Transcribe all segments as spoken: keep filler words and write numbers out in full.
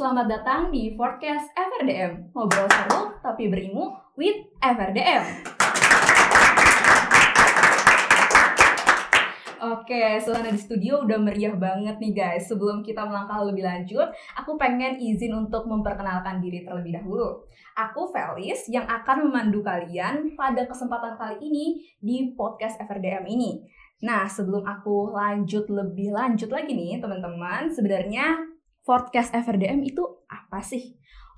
selamat datang di Podcast F R D M. Ngobrol seru tapi berilmu with F R D M. Oke, suasana di studio udah meriah banget nih guys. Sebelum kita melangkah lebih lanjut, aku pengen izin untuk memperkenalkan diri terlebih dahulu. Aku Felis yang akan memandu kalian pada kesempatan kali ini di Podcast F R D M ini. Nah, sebelum aku lanjut lebih lanjut lagi nih teman-teman, sebenarnya Podcast F R D M itu apa sih?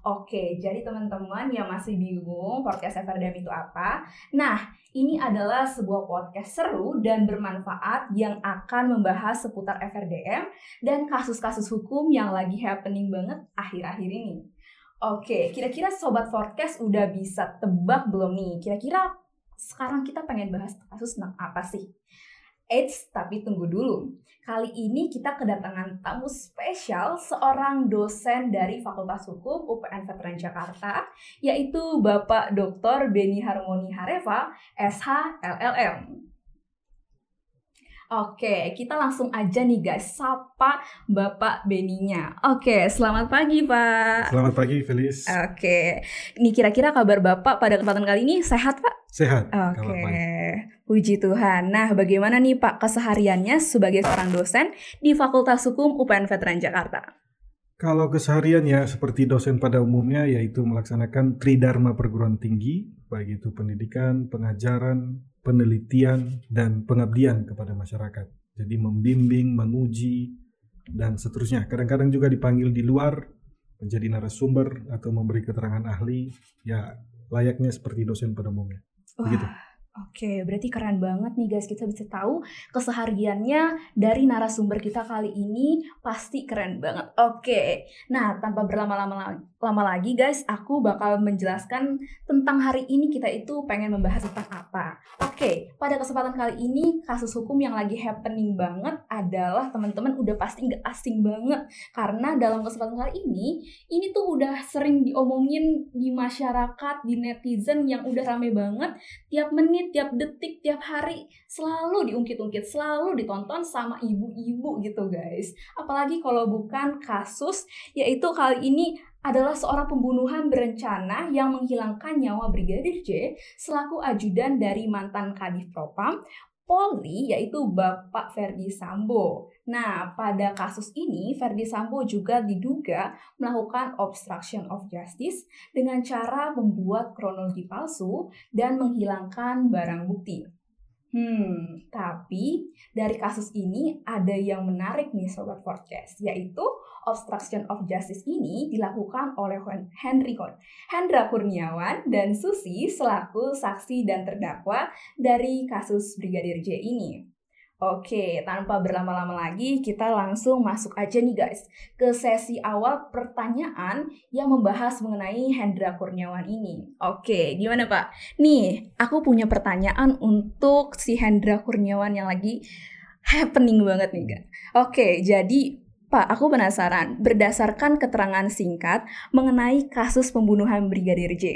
Oke, jadi teman-teman yang masih bingung Podcast F R D M itu apa? Nah, ini adalah sebuah podcast seru dan bermanfaat yang akan membahas seputar F R D M dan kasus-kasus hukum yang lagi happening banget akhir-akhir ini. Oke, kira-kira sobat podcast udah bisa tebak belum nih? Kira-kira sekarang kita pengen bahas kasus tentang apa sih? Eits, tapi tunggu dulu. Kali ini kita kedatangan tamu spesial seorang dosen dari Fakultas Hukum U P N Veteran Jakarta, yaitu Bapak Doktor Beni Harmoni Harefa, S H, L L M. Oke, kita langsung aja nih guys, sapa Bapak Beninya. Oke, selamat pagi Pak. Selamat pagi Felis. Oke, ini kira-kira kabar Bapak pada kesempatan kali ini sehat Pak? Sehat. Oke, puji Tuhan. Nah, bagaimana nih Pak kesehariannya sebagai seorang dosen di Fakultas Hukum U P N Veteran Jakarta? Kalau kesehariannya seperti dosen pada umumnya, yaitu melaksanakan tridharma perguruan tinggi, baik itu pendidikan, pengajaran, penelitian, dan pengabdian kepada masyarakat. Jadi membimbing, menguji, dan seterusnya. Kadang-kadang juga dipanggil di luar menjadi narasumber atau memberi keterangan ahli, ya layaknya seperti dosen pada umumnya. Begitu. Oke, berarti keren banget nih guys, kita bisa tahu kesehariannya dari narasumber kita kali ini, pasti keren banget. Oke, nah tanpa berlama-lama lama lagi guys, aku bakal menjelaskan tentang hari ini kita itu pengen membahas tentang apa. Oke, pada kesempatan kali ini kasus hukum yang lagi happening banget adalah, teman-teman udah pasti nggak asing banget, karena dalam kesempatan kali ini, ini tuh udah sering diomongin di masyarakat, di netizen yang udah rame banget, tiap menit, tiap detik, tiap hari selalu diungkit-ungkit, selalu ditonton sama ibu-ibu gitu guys. Apalagi kalau bukan kasus, yaitu kali ini adalah seorang pembunuhan berencana yang menghilangkan nyawa Brigadir J selaku ajudan dari mantan Kadif Propam Polri, yaitu Bapak Ferdi Sambo. Nah, pada kasus ini Ferdi Sambo juga diduga melakukan obstruction of justice dengan cara membuat kronologi palsu dan menghilangkan barang bukti. Hmm, tapi dari kasus ini ada yang menarik nih sobat podcast, yaitu obstruction of justice ini dilakukan oleh Hendra Kurniawan dan Susi selaku saksi dan terdakwa dari kasus Brigadir J ini. Oke, tanpa berlama-lama lagi, kita langsung masuk aja nih guys ke sesi awal pertanyaan yang membahas mengenai Hendra Kurniawan ini. Oke, gimana Pak? Nih, aku punya pertanyaan untuk si Hendra Kurniawan yang lagi happening banget nih guys. Oke, jadi Pak, aku penasaran berdasarkan keterangan singkat mengenai kasus pembunuhan Brigadir J.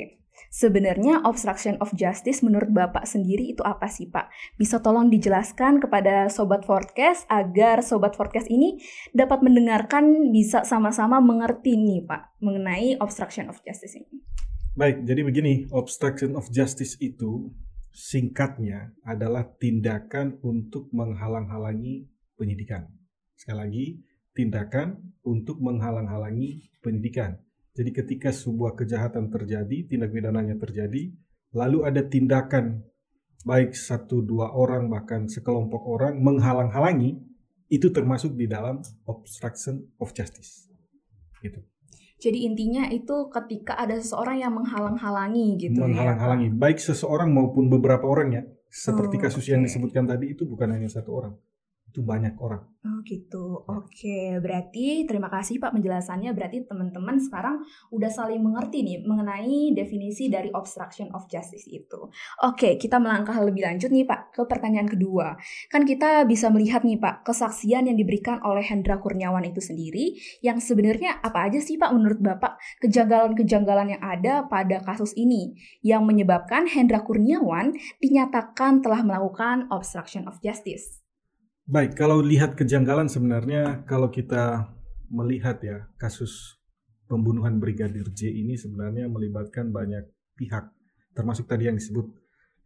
Sebenarnya obstruction of justice menurut Bapak sendiri itu apa sih Pak? Bisa tolong dijelaskan kepada Sobat Podcast agar Sobat Podcast ini dapat mendengarkan, bisa sama-sama mengerti nih Pak mengenai obstruction of justice ini. Baik, jadi begini, obstruction of justice itu singkatnya adalah tindakan untuk menghalang-halangi penyidikan. Sekali lagi, tindakan untuk menghalang-halangi penyidikan. Jadi ketika sebuah kejahatan terjadi, tindak pidananya terjadi, lalu ada tindakan baik satu dua orang bahkan sekelompok orang menghalang-halangi, itu termasuk di dalam obstruction of justice. Gitu. Jadi intinya itu ketika ada seseorang yang menghalang-halangi gitu. Menghalang-halangi, ya? Baik seseorang maupun beberapa orang ya. Seperti oh, kasus okay. yang disebutkan tadi itu bukan hanya satu orang. Itu banyak orang. Oh gitu, oke. Berarti terima kasih Pak penjelasannya. Berarti teman-teman sekarang udah saling mengerti nih mengenai definisi dari obstruction of justice itu. Oke, kita melangkah lebih lanjut nih Pak ke pertanyaan kedua. Kan kita bisa melihat nih Pak kesaksian yang diberikan oleh Hendra Kurniawan itu sendiri, yang sebenarnya apa aja sih Pak menurut Bapak kejanggalan-kejanggalan yang ada pada kasus ini yang menyebabkan Hendra Kurniawan dinyatakan telah melakukan obstruction of justice? Baik, kalau lihat kejanggalan sebenarnya kalau kita melihat ya kasus pembunuhan Brigadir J ini sebenarnya melibatkan banyak pihak, termasuk tadi yang disebut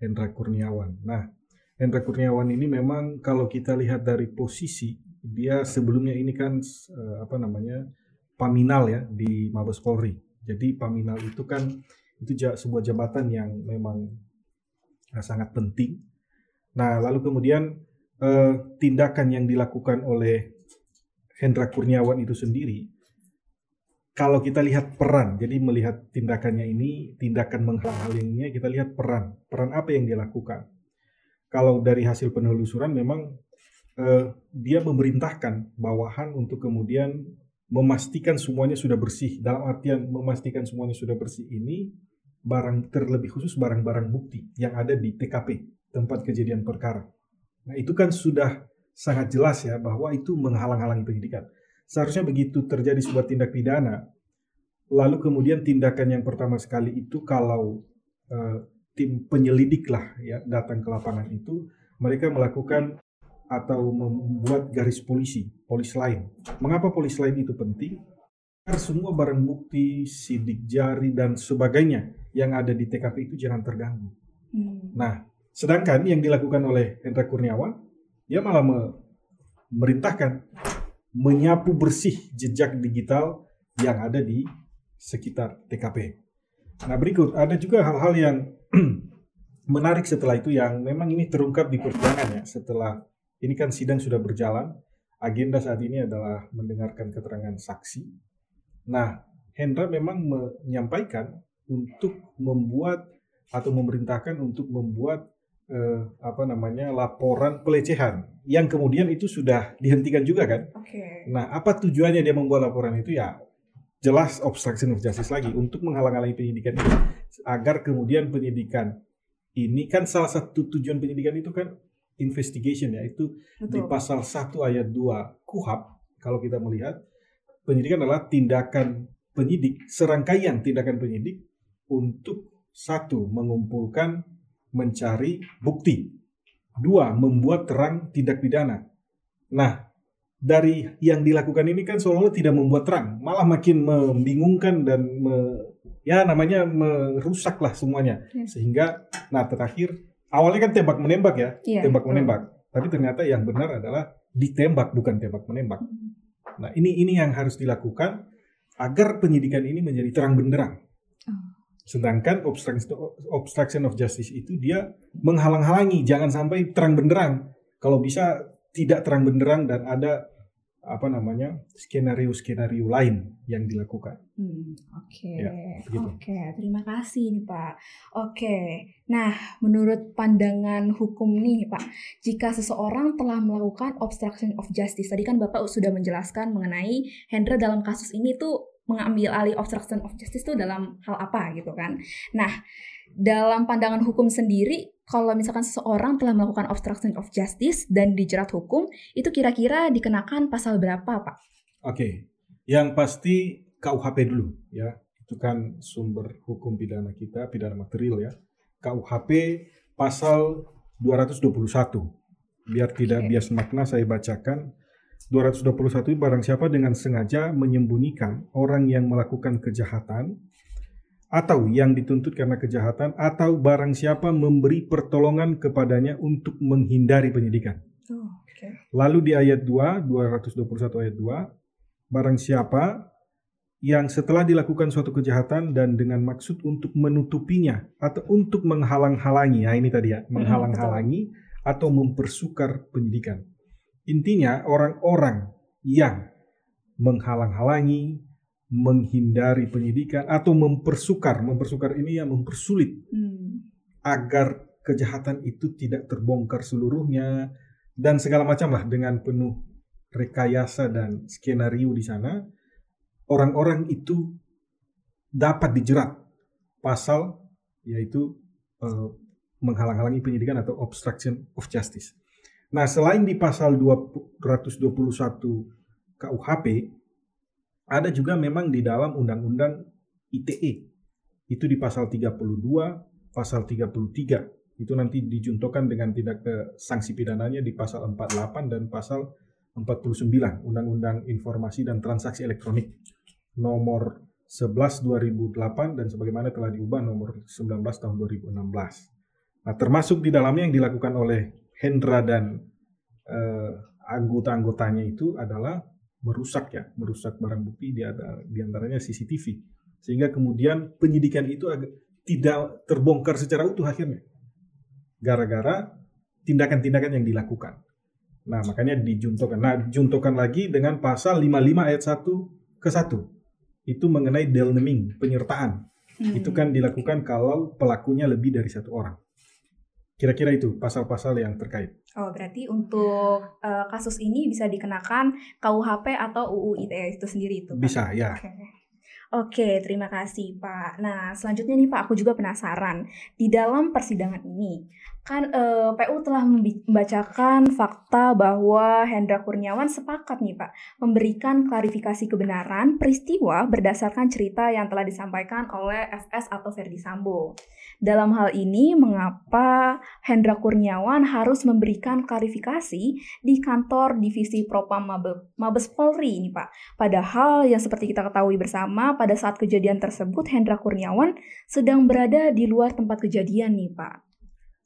Hendra Kurniawan. Nah, Hendra Kurniawan ini memang kalau kita lihat dari posisi, dia sebelumnya ini kan apa namanya Paminal ya di Mabes Polri. Jadi Paminal itu kan itu sebuah jabatan yang memang sangat penting. Nah, lalu kemudian eh, tindakan yang dilakukan oleh Hendra Kurniawan itu sendiri, kalau kita lihat peran, jadi melihat tindakannya ini, tindakan menghalang-halanginya, kita lihat peran. Peran apa yang dia lakukan? Kalau dari hasil penelusuran memang eh, dia memerintahkan bawahan untuk kemudian memastikan semuanya sudah bersih. Dalam artian memastikan semuanya sudah bersih ini, barang terlebih khusus barang-barang bukti yang ada di T K P. Tempat kejadian perkara. Nah, itu kan sudah sangat jelas ya bahwa itu menghalang-halangi penyidikan. Seharusnya begitu terjadi sebuah tindak pidana, lalu kemudian tindakan yang pertama sekali itu kalau eh, tim penyelidik lah ya datang ke lapangan itu, mereka melakukan atau membuat garis polisi, polis lain. Mengapa polis lain itu penting? Karena semua barang bukti, sidik jari dan sebagainya yang ada di T K P itu jangan terganggu. Hmm. Nah, sedangkan yang dilakukan oleh Hendra Kurniawan, dia malah memerintahkan menyapu bersih jejak digital yang ada di sekitar T K P. Nah, berikut ada juga hal-hal yang menarik setelah itu yang memang ini terungkap di persidangan ya. Setelah ini kan sidang sudah berjalan, agenda saat ini adalah mendengarkan keterangan saksi. Nah, Hendra memang menyampaikan untuk membuat atau memerintahkan untuk membuat Eh, apa namanya laporan pelecehan yang kemudian itu sudah dihentikan juga kan. Okay. Nah, apa tujuannya dia membuat laporan itu ya jelas obstruction of justice lagi untuk menghalang-halangi penyidikan ini agar kemudian penyidikan ini kan salah satu tujuan penyidikan itu kan investigation ya itu. Betul. Di pasal satu ayat dua K U H A P kalau kita melihat penyidikan adalah tindakan penyidik serangkaian tindakan penyidik untuk satu mengumpulkan mencari bukti. Dua, membuat terang tindak pidana. Nah, dari yang dilakukan ini kan seolah-olah tidak membuat terang, malah makin membingungkan dan me, ya namanya merusaklah semuanya. Hmm. Sehingga, nah terakhir awalnya kan tembak menembak ya, yeah, tembak menembak. Betul. Tapi ternyata yang benar adalah ditembak bukan tembak menembak. Hmm. Nah, ini ini yang harus dilakukan agar penyidikan ini menjadi terang benderang. Oh. Sedangkan obstruction of justice itu dia menghalang-halangi, jangan sampai terang benderang. Kalau bisa tidak terang benderang dan ada apa namanya skenario-skenario lain yang dilakukan. Hmm, Oke, okay. ya, Oke, okay. Terima kasih nih Pak. Oke, okay. Nah menurut pandangan hukum nih Pak, jika seseorang telah melakukan obstruction of justice, tadi kan Bapak sudah menjelaskan mengenai Hendra dalam kasus ini tuh mengambil alih obstruction of justice itu dalam hal apa gitu kan. Nah, dalam pandangan hukum sendiri, kalau misalkan seseorang telah melakukan obstruction of justice dan dijerat hukum, itu kira-kira dikenakan pasal berapa, Pak? Oke, yang pasti K U H P dulu ya. Itu kan sumber hukum pidana kita, pidana material ya. K U H P pasal dua ratus dua puluh satu. Biar tidak okay. bias makna saya bacakan. dua ratus dua puluh satu barang siapa dengan sengaja menyembunyikan orang yang melakukan kejahatan atau yang dituntut karena kejahatan atau barang siapa memberi pertolongan kepadanya untuk menghindari penyidikan. Oh, okay. Lalu di ayat dua, dua ratus dua puluh satu ayat dua, barang siapa yang setelah dilakukan suatu kejahatan dan dengan maksud untuk menutupinya atau untuk menghalang-halangi, nah ini tadi ya, menghalang-halangi atau mempersukar penyidikan. Intinya orang-orang yang menghalang-halangi, menghindari penyidikan atau mempersukar, mempersukar ini yang mempersulit hmm. agar kejahatan itu tidak terbongkar seluruhnya dan segala macam lah dengan penuh rekayasa dan skenario di sana, orang-orang itu dapat dijerat pasal yaitu eh, menghalang-halangi penyidikan atau obstruction of justice. Nah, selain di pasal dua ratus dua puluh satu K U H P, ada juga memang di dalam Undang-Undang I T E. Itu di pasal tiga puluh dua, pasal tiga puluh tiga. Itu nanti dijuntokan dengan tindak sanksi pidananya di pasal empat puluh delapan dan pasal empat puluh sembilan Undang-Undang Informasi dan Transaksi Elektronik nomor sebelas dua ribu delapan dan sebagaimana telah diubah nomor sembilan belas tahun dua ribu enam belas. Nah, termasuk di dalamnya yang dilakukan oleh Hendra dan eh, anggota-anggotanya itu adalah merusak ya, merusak barang bukti di, di antaranya C C T V. Sehingga kemudian penyidikan itu agak, tidak terbongkar secara utuh akhirnya. Gara-gara tindakan-tindakan yang dilakukan. Nah, makanya dijuntokan. Nah, dijuntokan lagi dengan pasal lima puluh lima ayat satu ke satu. Itu mengenai delneming, penyertaan. Hmm. Itu kan dilakukan kalau pelakunya lebih dari satu orang. Kira-kira itu pasal-pasal yang terkait. Oh, berarti untuk uh, kasus ini bisa dikenakan K U H P atau U U I T E itu sendiri itu, Pak? Bisa, ya. Oke. Okay. Oke, terima kasih Pak. Nah, selanjutnya nih Pak, aku juga penasaran. Di dalam persidangan ini, kan eh, P U telah membacakan fakta bahwa Hendra Kurniawan sepakat nih Pak, memberikan klarifikasi kebenaran peristiwa berdasarkan cerita yang telah disampaikan oleh F S atau Ferdi Sambo. Dalam hal ini, mengapa Hendra Kurniawan harus memberikan klarifikasi di kantor Divisi Propam Mabes Polri nih Pak? Padahal yang seperti kita ketahui bersama, pada saat kejadian tersebut Hendra Kurniawan sedang berada di luar tempat kejadian nih Pak.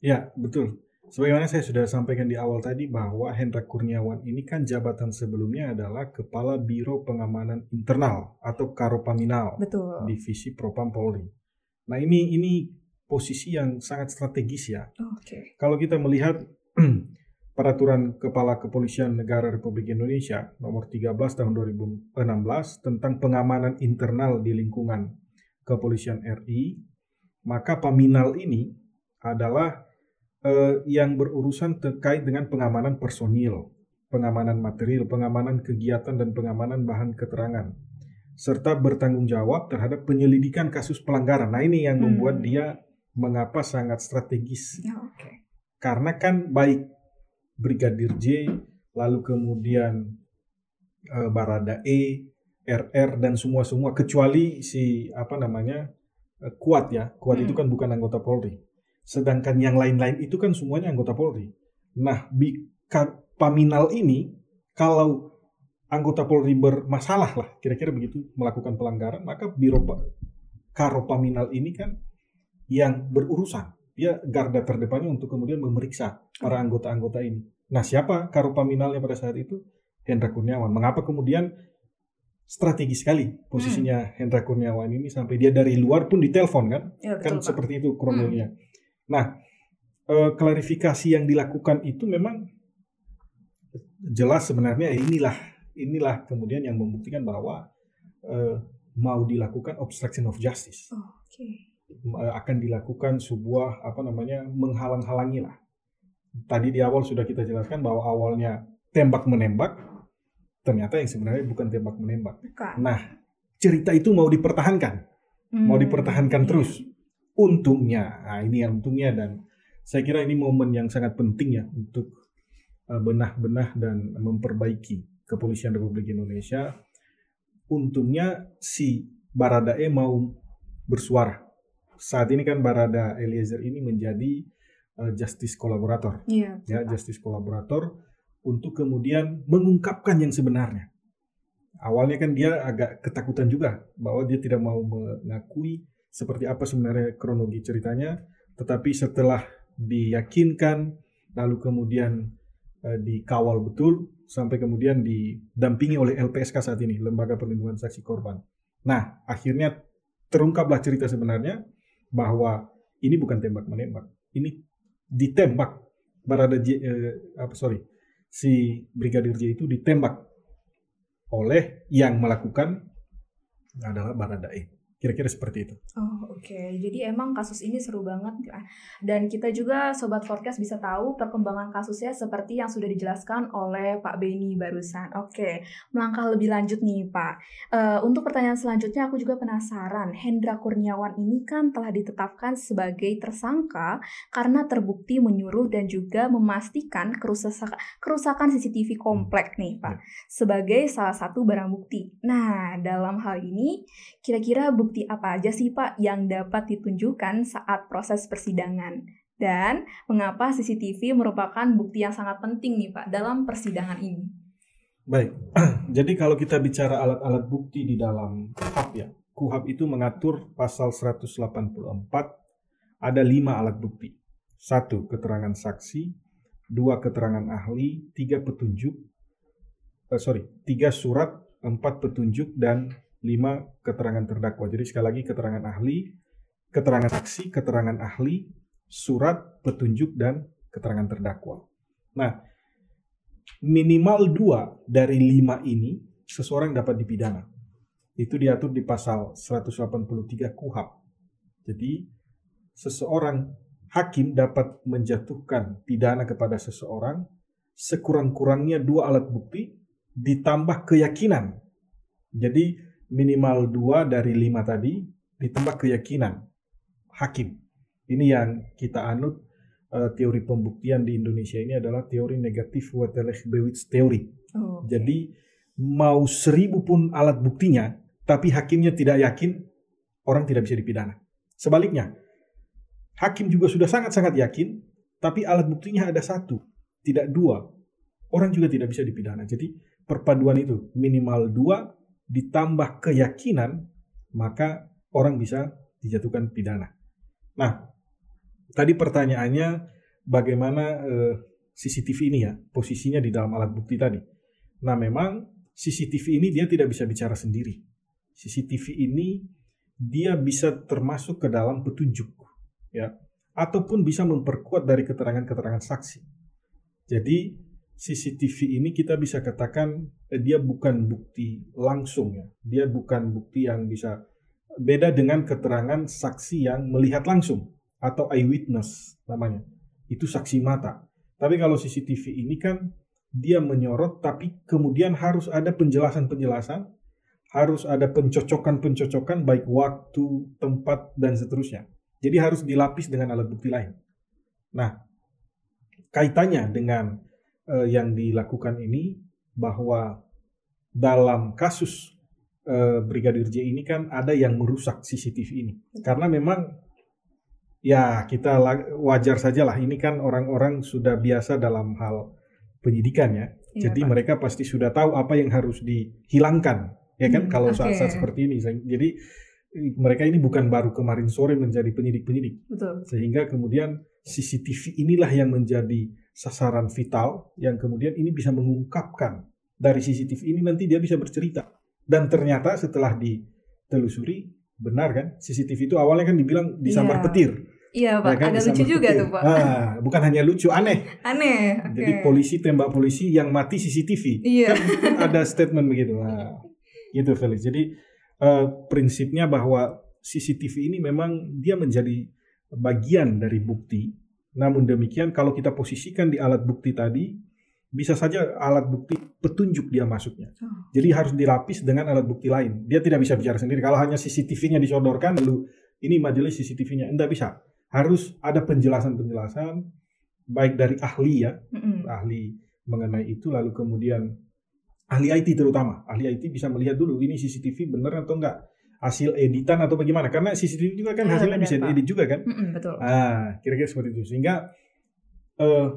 Ya, betul. Sebagaimana saya sudah sampaikan di awal tadi bahwa Hendra Kurniawan ini kan jabatan sebelumnya adalah Kepala Biro Pengamanan Internal atau Karopaminal, betul, Divisi Propam Polri. Nah, ini ini posisi yang sangat strategis ya. Okay. Kalau kita melihat Peraturan Kepala Kepolisian Negara Republik Indonesia nomor tiga belas tahun dua ribu enam belas tentang pengamanan internal di lingkungan Kepolisian R I, maka Paminal ini adalah eh, yang berurusan terkait dengan pengamanan personil, pengamanan material, pengamanan kegiatan, dan pengamanan bahan keterangan, serta bertanggung jawab terhadap penyelidikan kasus pelanggaran. Nah, ini yang membuat hmm. dia mengapa sangat strategis. Oh, okay. Karena kan baik Brigadir J, lalu kemudian e, Bharada E, R R, dan semua-semua, kecuali si apa namanya e, Kuat ya, Kuat hmm. itu kan bukan anggota Polri. Sedangkan yang lain-lain itu kan semuanya anggota Polri. Nah, di Paminal ini, kalau anggota Polri bermasalah lah, kira-kira begitu, melakukan pelanggaran, maka Biro Karopaminal ini kan yang berurusan. Dia garda terdepannya untuk kemudian memeriksa para anggota-anggota ini. Nah, siapa Karopaminalnya pada saat itu? Hendra Kurniawan. Mengapa kemudian strategis sekali posisinya hmm. Hendra Kurniawan ini sampai dia dari luar pun ditelepon kan? Ya, betul, kan Pak. Seperti itu kronologinya. Hmm. Nah, e, klarifikasi yang dilakukan itu memang jelas sebenarnya inilah inilah kemudian yang membuktikan bahwa e, mau dilakukan obstruction of justice. Oh, oke. Okay. Akan dilakukan sebuah apa namanya menghalang-halangi lah. Tadi di awal sudah kita jelaskan bahwa awalnya tembak-menembak, ternyata yang sebenarnya bukan tembak-menembak. Bukan. Nah, cerita itu mau dipertahankan, hmm. mau dipertahankan hmm. terus. Untungnya, nah ini yang untungnya, dan saya kira ini momen yang sangat penting ya untuk benah-benah dan memperbaiki Kepolisian Republik Indonesia. Untungnya si Bharada E mau bersuara. Saat ini kan Bharada Eliezer ini menjadi uh, justice kolaborator, yeah, ya justice kolaborator untuk kemudian mengungkapkan yang sebenarnya. Awalnya kan dia agak ketakutan juga bahwa dia tidak mau mengakui seperti apa sebenarnya kronologi ceritanya, tetapi setelah diyakinkan, lalu kemudian uh, dikawal betul sampai kemudian didampingi oleh L P S K saat ini, Lembaga Perlindungan Saksi Korban. Nah, akhirnya terungkaplah cerita sebenarnya. Bahwa ini bukan tembak-menembak, ini ditembak. Bharada J, eh, apa sorry, si Brigadir J itu ditembak oleh yang melakukan adalah Bharada E. Kira-kira seperti itu. Oh, oke. Okay. Jadi emang kasus ini seru banget. Dan kita juga Sobat Podcast bisa tahu perkembangan kasusnya seperti yang sudah dijelaskan oleh Pak Beni barusan. Oke, okay. Melangkah lebih lanjut nih Pak. Uh, untuk pertanyaan selanjutnya aku juga penasaran. Hendra Kurniawan ini kan telah ditetapkan sebagai tersangka karena terbukti menyuruh dan juga memastikan kerusakan, kerusakan C C T V komplek nih Pak. Sebagai salah satu barang bukti. Nah, dalam hal ini kira-kira bukti apa aja sih Pak yang dapat ditunjukkan saat proses persidangan, dan mengapa C C T V merupakan bukti yang sangat penting nih Pak dalam persidangan ini? Baik, jadi kalau kita bicara alat-alat bukti di dalam K U H P ya, K U H A P itu mengatur pasal seratus delapan puluh empat ada lima alat bukti. satu Keterangan saksi, dua Keterangan ahli, tiga petunjuk, eh, sorry, tiga surat, empat petunjuk, dan lima keterangan terdakwa. Jadi sekali lagi keterangan ahli, keterangan saksi, keterangan ahli, surat, petunjuk, dan keterangan terdakwa. Nah, minimal dua dari lima ini seseorang dapat dipidana. Itu diatur di pasal seratus delapan puluh tiga K U H A P. Jadi seseorang hakim dapat menjatuhkan pidana kepada seseorang sekurang-kurangnya dua alat bukti ditambah keyakinan. Jadi minimal dua dari lima tadi ditambah keyakinan hakim. Ini yang kita anut. Teori pembuktian di Indonesia ini adalah teori negatif Waterloo-Bewitz teori. Oh, okay. Jadi mau seribu pun alat buktinya, tapi hakimnya tidak yakin, orang tidak bisa dipidana. Sebaliknya, hakim juga sudah sangat-sangat yakin, tapi alat buktinya ada satu, tidak dua, orang juga tidak bisa dipidana. Jadi perpaduan itu minimal dua ditambah keyakinan, maka orang bisa dijatuhkan pidana. Nah, tadi pertanyaannya bagaimana eh, C C T V ini ya posisinya di dalam alat bukti tadi. Nah memang C C T V ini dia tidak bisa bicara sendiri. C C T V ini dia bisa termasuk ke dalam petunjuk ya, ataupun bisa memperkuat dari keterangan-keterangan saksi. Jadi C C T V ini kita bisa katakan eh, dia bukan bukti langsung ya. Dia bukan bukti yang bisa beda dengan keterangan saksi yang melihat langsung, atau eyewitness namanya, itu saksi mata. Tapi kalau C C T V ini kan dia menyorot, tapi kemudian harus ada penjelasan-penjelasan, harus ada pencocokan-pencocokan, baik waktu, tempat, dan seterusnya. Jadi harus dilapis dengan alat bukti lain. Nah, kaitannya dengan eh, yang dilakukan ini, bahwa dalam kasus eh, Brigadir J ini kan ada yang merusak C C T V ini. Karena memang ya kita wajar sajalah, ini kan orang-orang sudah biasa dalam hal penyidikan ya. Iya, jadi Pak, mereka pasti sudah tahu apa yang harus dihilangkan. Ya kan, hmm, kalau okay, saat-saat seperti ini. Jadi mereka ini bukan baru kemarin sore menjadi penyidik-penyidik. Betul. Sehingga kemudian C C T V inilah yang menjadi sasaran vital, yang kemudian ini bisa mengungkapkan. Dari C C T V ini nanti dia bisa bercerita. Dan ternyata setelah ditelusuri, benar kan? C C T V itu awalnya kan dibilang disambar yeah. petir. Iya Pak, nah, kan? Ada lucu juga petir. Tuh Pak. Ah, bukan hanya lucu, aneh. Aneh. Okay. Jadi polisi tembak polisi, yang mati C C T V. Iya. Yeah. Kan ada statement begitu. Nah, gitu Felix. Jadi uh, prinsipnya bahwa C C T V ini memang dia menjadi bagian dari bukti. Namun demikian kalau kita posisikan di alat bukti tadi, bisa saja alat bukti petunjuk dia masuknya. Oh. Jadi harus dilapis dengan alat bukti lain. Dia tidak bisa bicara sendiri. Kalau hanya C C T V-nya disodorkan, lalu ini majelis C C T V-nya, enggak bisa. Harus ada penjelasan-penjelasan, baik dari ahli ya, mm-hmm. ahli mengenai itu, lalu kemudian ahli I T terutama. Ahli I T bisa melihat dulu, ini C C T V benar atau enggak. Hasil editan atau bagaimana. Karena C C T V juga kan oh, hasilnya benar, bisa Pak. Edit juga kan. Mm-hmm, betul. Nah, kira-kira seperti itu. Sehingga Uh,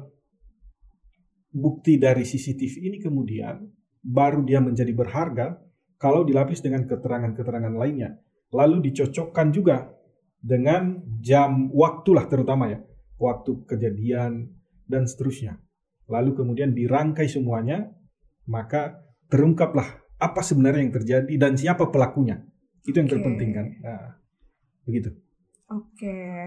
bukti dari C C T V ini kemudian baru dia menjadi berharga kalau dilapis dengan keterangan-keterangan lainnya. Lalu dicocokkan juga dengan jam waktulah terutama ya. Waktu kejadian dan seterusnya. Lalu kemudian dirangkai semuanya, maka terungkaplah apa sebenarnya yang terjadi dan siapa pelakunya. Itu yang okay. terpenting kan. Nah, begitu. Oke. Okay.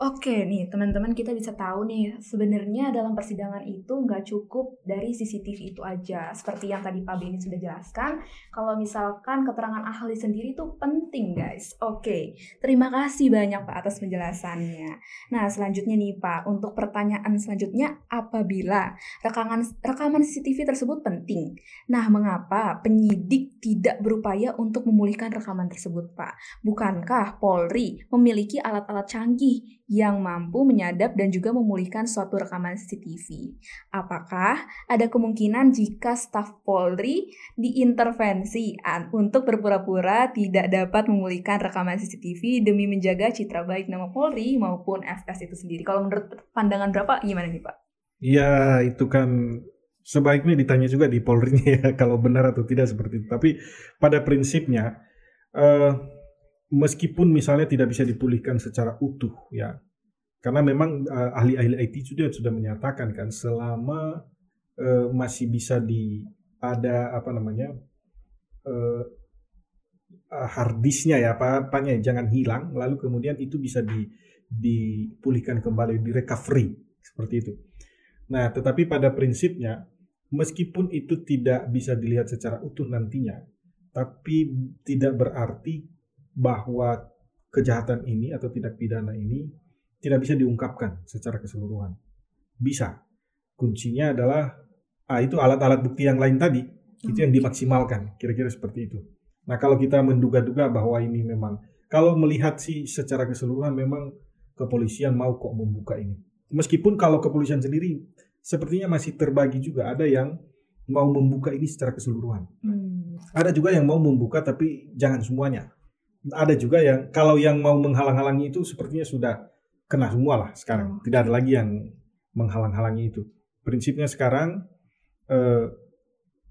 Oke nih teman-teman, kita bisa tahu nih sebenarnya dalam persidangan itu nggak cukup dari C C T V itu aja. Seperti yang tadi Pak Beni sudah jelaskan, kalau misalkan keterangan ahli sendiri itu penting guys. Oke, terima kasih banyak Pak atas penjelasannya. Nah selanjutnya nih Pak, untuk pertanyaan selanjutnya, apabila rekaman, rekaman C C T V tersebut penting, nah mengapa penyidik tidak berupaya untuk memulihkan rekaman tersebut Pak? Bukankah Polri memiliki alat-alat canggih yang mampu menyadap dan juga memulihkan suatu rekaman C C T V. Apakah ada kemungkinan jika staf Polri diintervensi untuk berpura-pura tidak dapat memulihkan rekaman C C T V demi menjaga citra baik nama Polri maupun F S itu sendiri? Kalau menurut pandangan berapa gimana nih Pak? Ya itu kan sebaiknya ditanya juga di Polrinya ya kalau benar atau tidak seperti itu. Tapi pada prinsipnya uh, meskipun misalnya tidak bisa dipulihkan secara utuh ya, karena memang uh, ahli-ahli I T sudah sudah menyatakan kan, selama uh, masih bisa di ada apa namanya uh, harddisknya ya, apa-apanya jangan hilang, lalu kemudian itu bisa di, dipulihkan kembali, di recovery seperti itu. Nah, tetapi pada prinsipnya meskipun itu tidak bisa dilihat secara utuh nantinya, tapi tidak berarti bahwa kejahatan ini atau tindak pidana ini tidak bisa diungkapkan secara keseluruhan. Bisa. Kuncinya adalah ah, itu alat-alat bukti yang lain tadi, itu yang dimaksimalkan, kira-kira seperti itu. Nah, kalau kita menduga-duga bahwa ini memang, kalau melihat sih secara keseluruhan memang kepolisian mau kok membuka ini. Meskipun kalau kepolisian sendiri sepertinya masih terbagi juga, ada yang mau membuka ini secara keseluruhan. Hmm. Ada juga yang mau membuka tapi jangan semuanya. Ada juga yang kalau yang mau menghalang-halangi itu sepertinya sudah kena semua lah sekarang. Tidak ada lagi yang menghalang-halangi itu. Prinsipnya sekarang eh,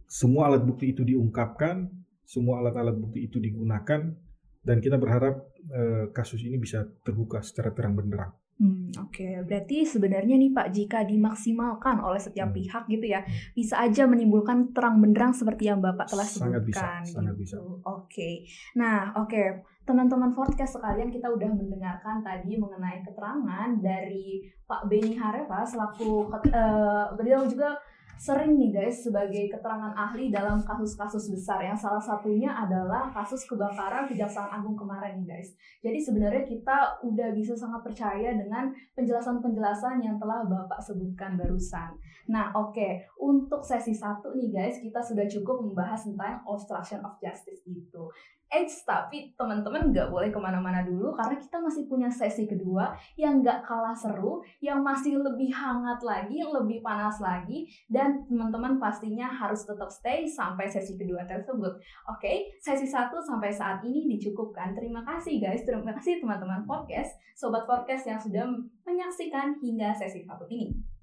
semua alat bukti itu diungkapkan, semua alat-alat bukti itu digunakan. Dan kita berharap eh, kasus ini bisa terbuka secara terang benderang. Hmm, Oke, okay. Berarti sebenarnya nih Pak, jika dimaksimalkan oleh setiap hmm. pihak gitu ya, hmm. bisa aja menimbulkan terang benderang seperti yang Bapak telah sebutkan. Sangat bisa, gitu. sangat bisa. Oke, okay. nah oke okay. Teman-teman podcast sekalian, kita udah mendengarkan tadi mengenai keterangan dari Pak Beni Harefa selaku uh, beliau juga sering nih guys sebagai keterangan ahli dalam kasus-kasus besar, yang salah satunya adalah kasus kebakaran Kejaksaan Agung kemarin nih guys. Jadi sebenarnya kita udah bisa sangat percaya dengan penjelasan-penjelasan yang telah Bapak sebutkan barusan. Nah oke, okay. untuk sesi satu nih guys, kita sudah cukup membahas tentang obstruction of justice itu. Eits, tapi teman-teman nggak boleh kemana-mana dulu, karena kita masih punya sesi kedua yang nggak kalah seru, yang masih lebih hangat lagi, lebih panas lagi, dan teman-teman pastinya harus tetap stay sampai sesi kedua tersebut. Oke, sesi satu sampai saat ini dicukupkan. Terima kasih guys, terima kasih teman-teman podcast, sobat podcast yang sudah menyaksikan hingga sesi satu ini.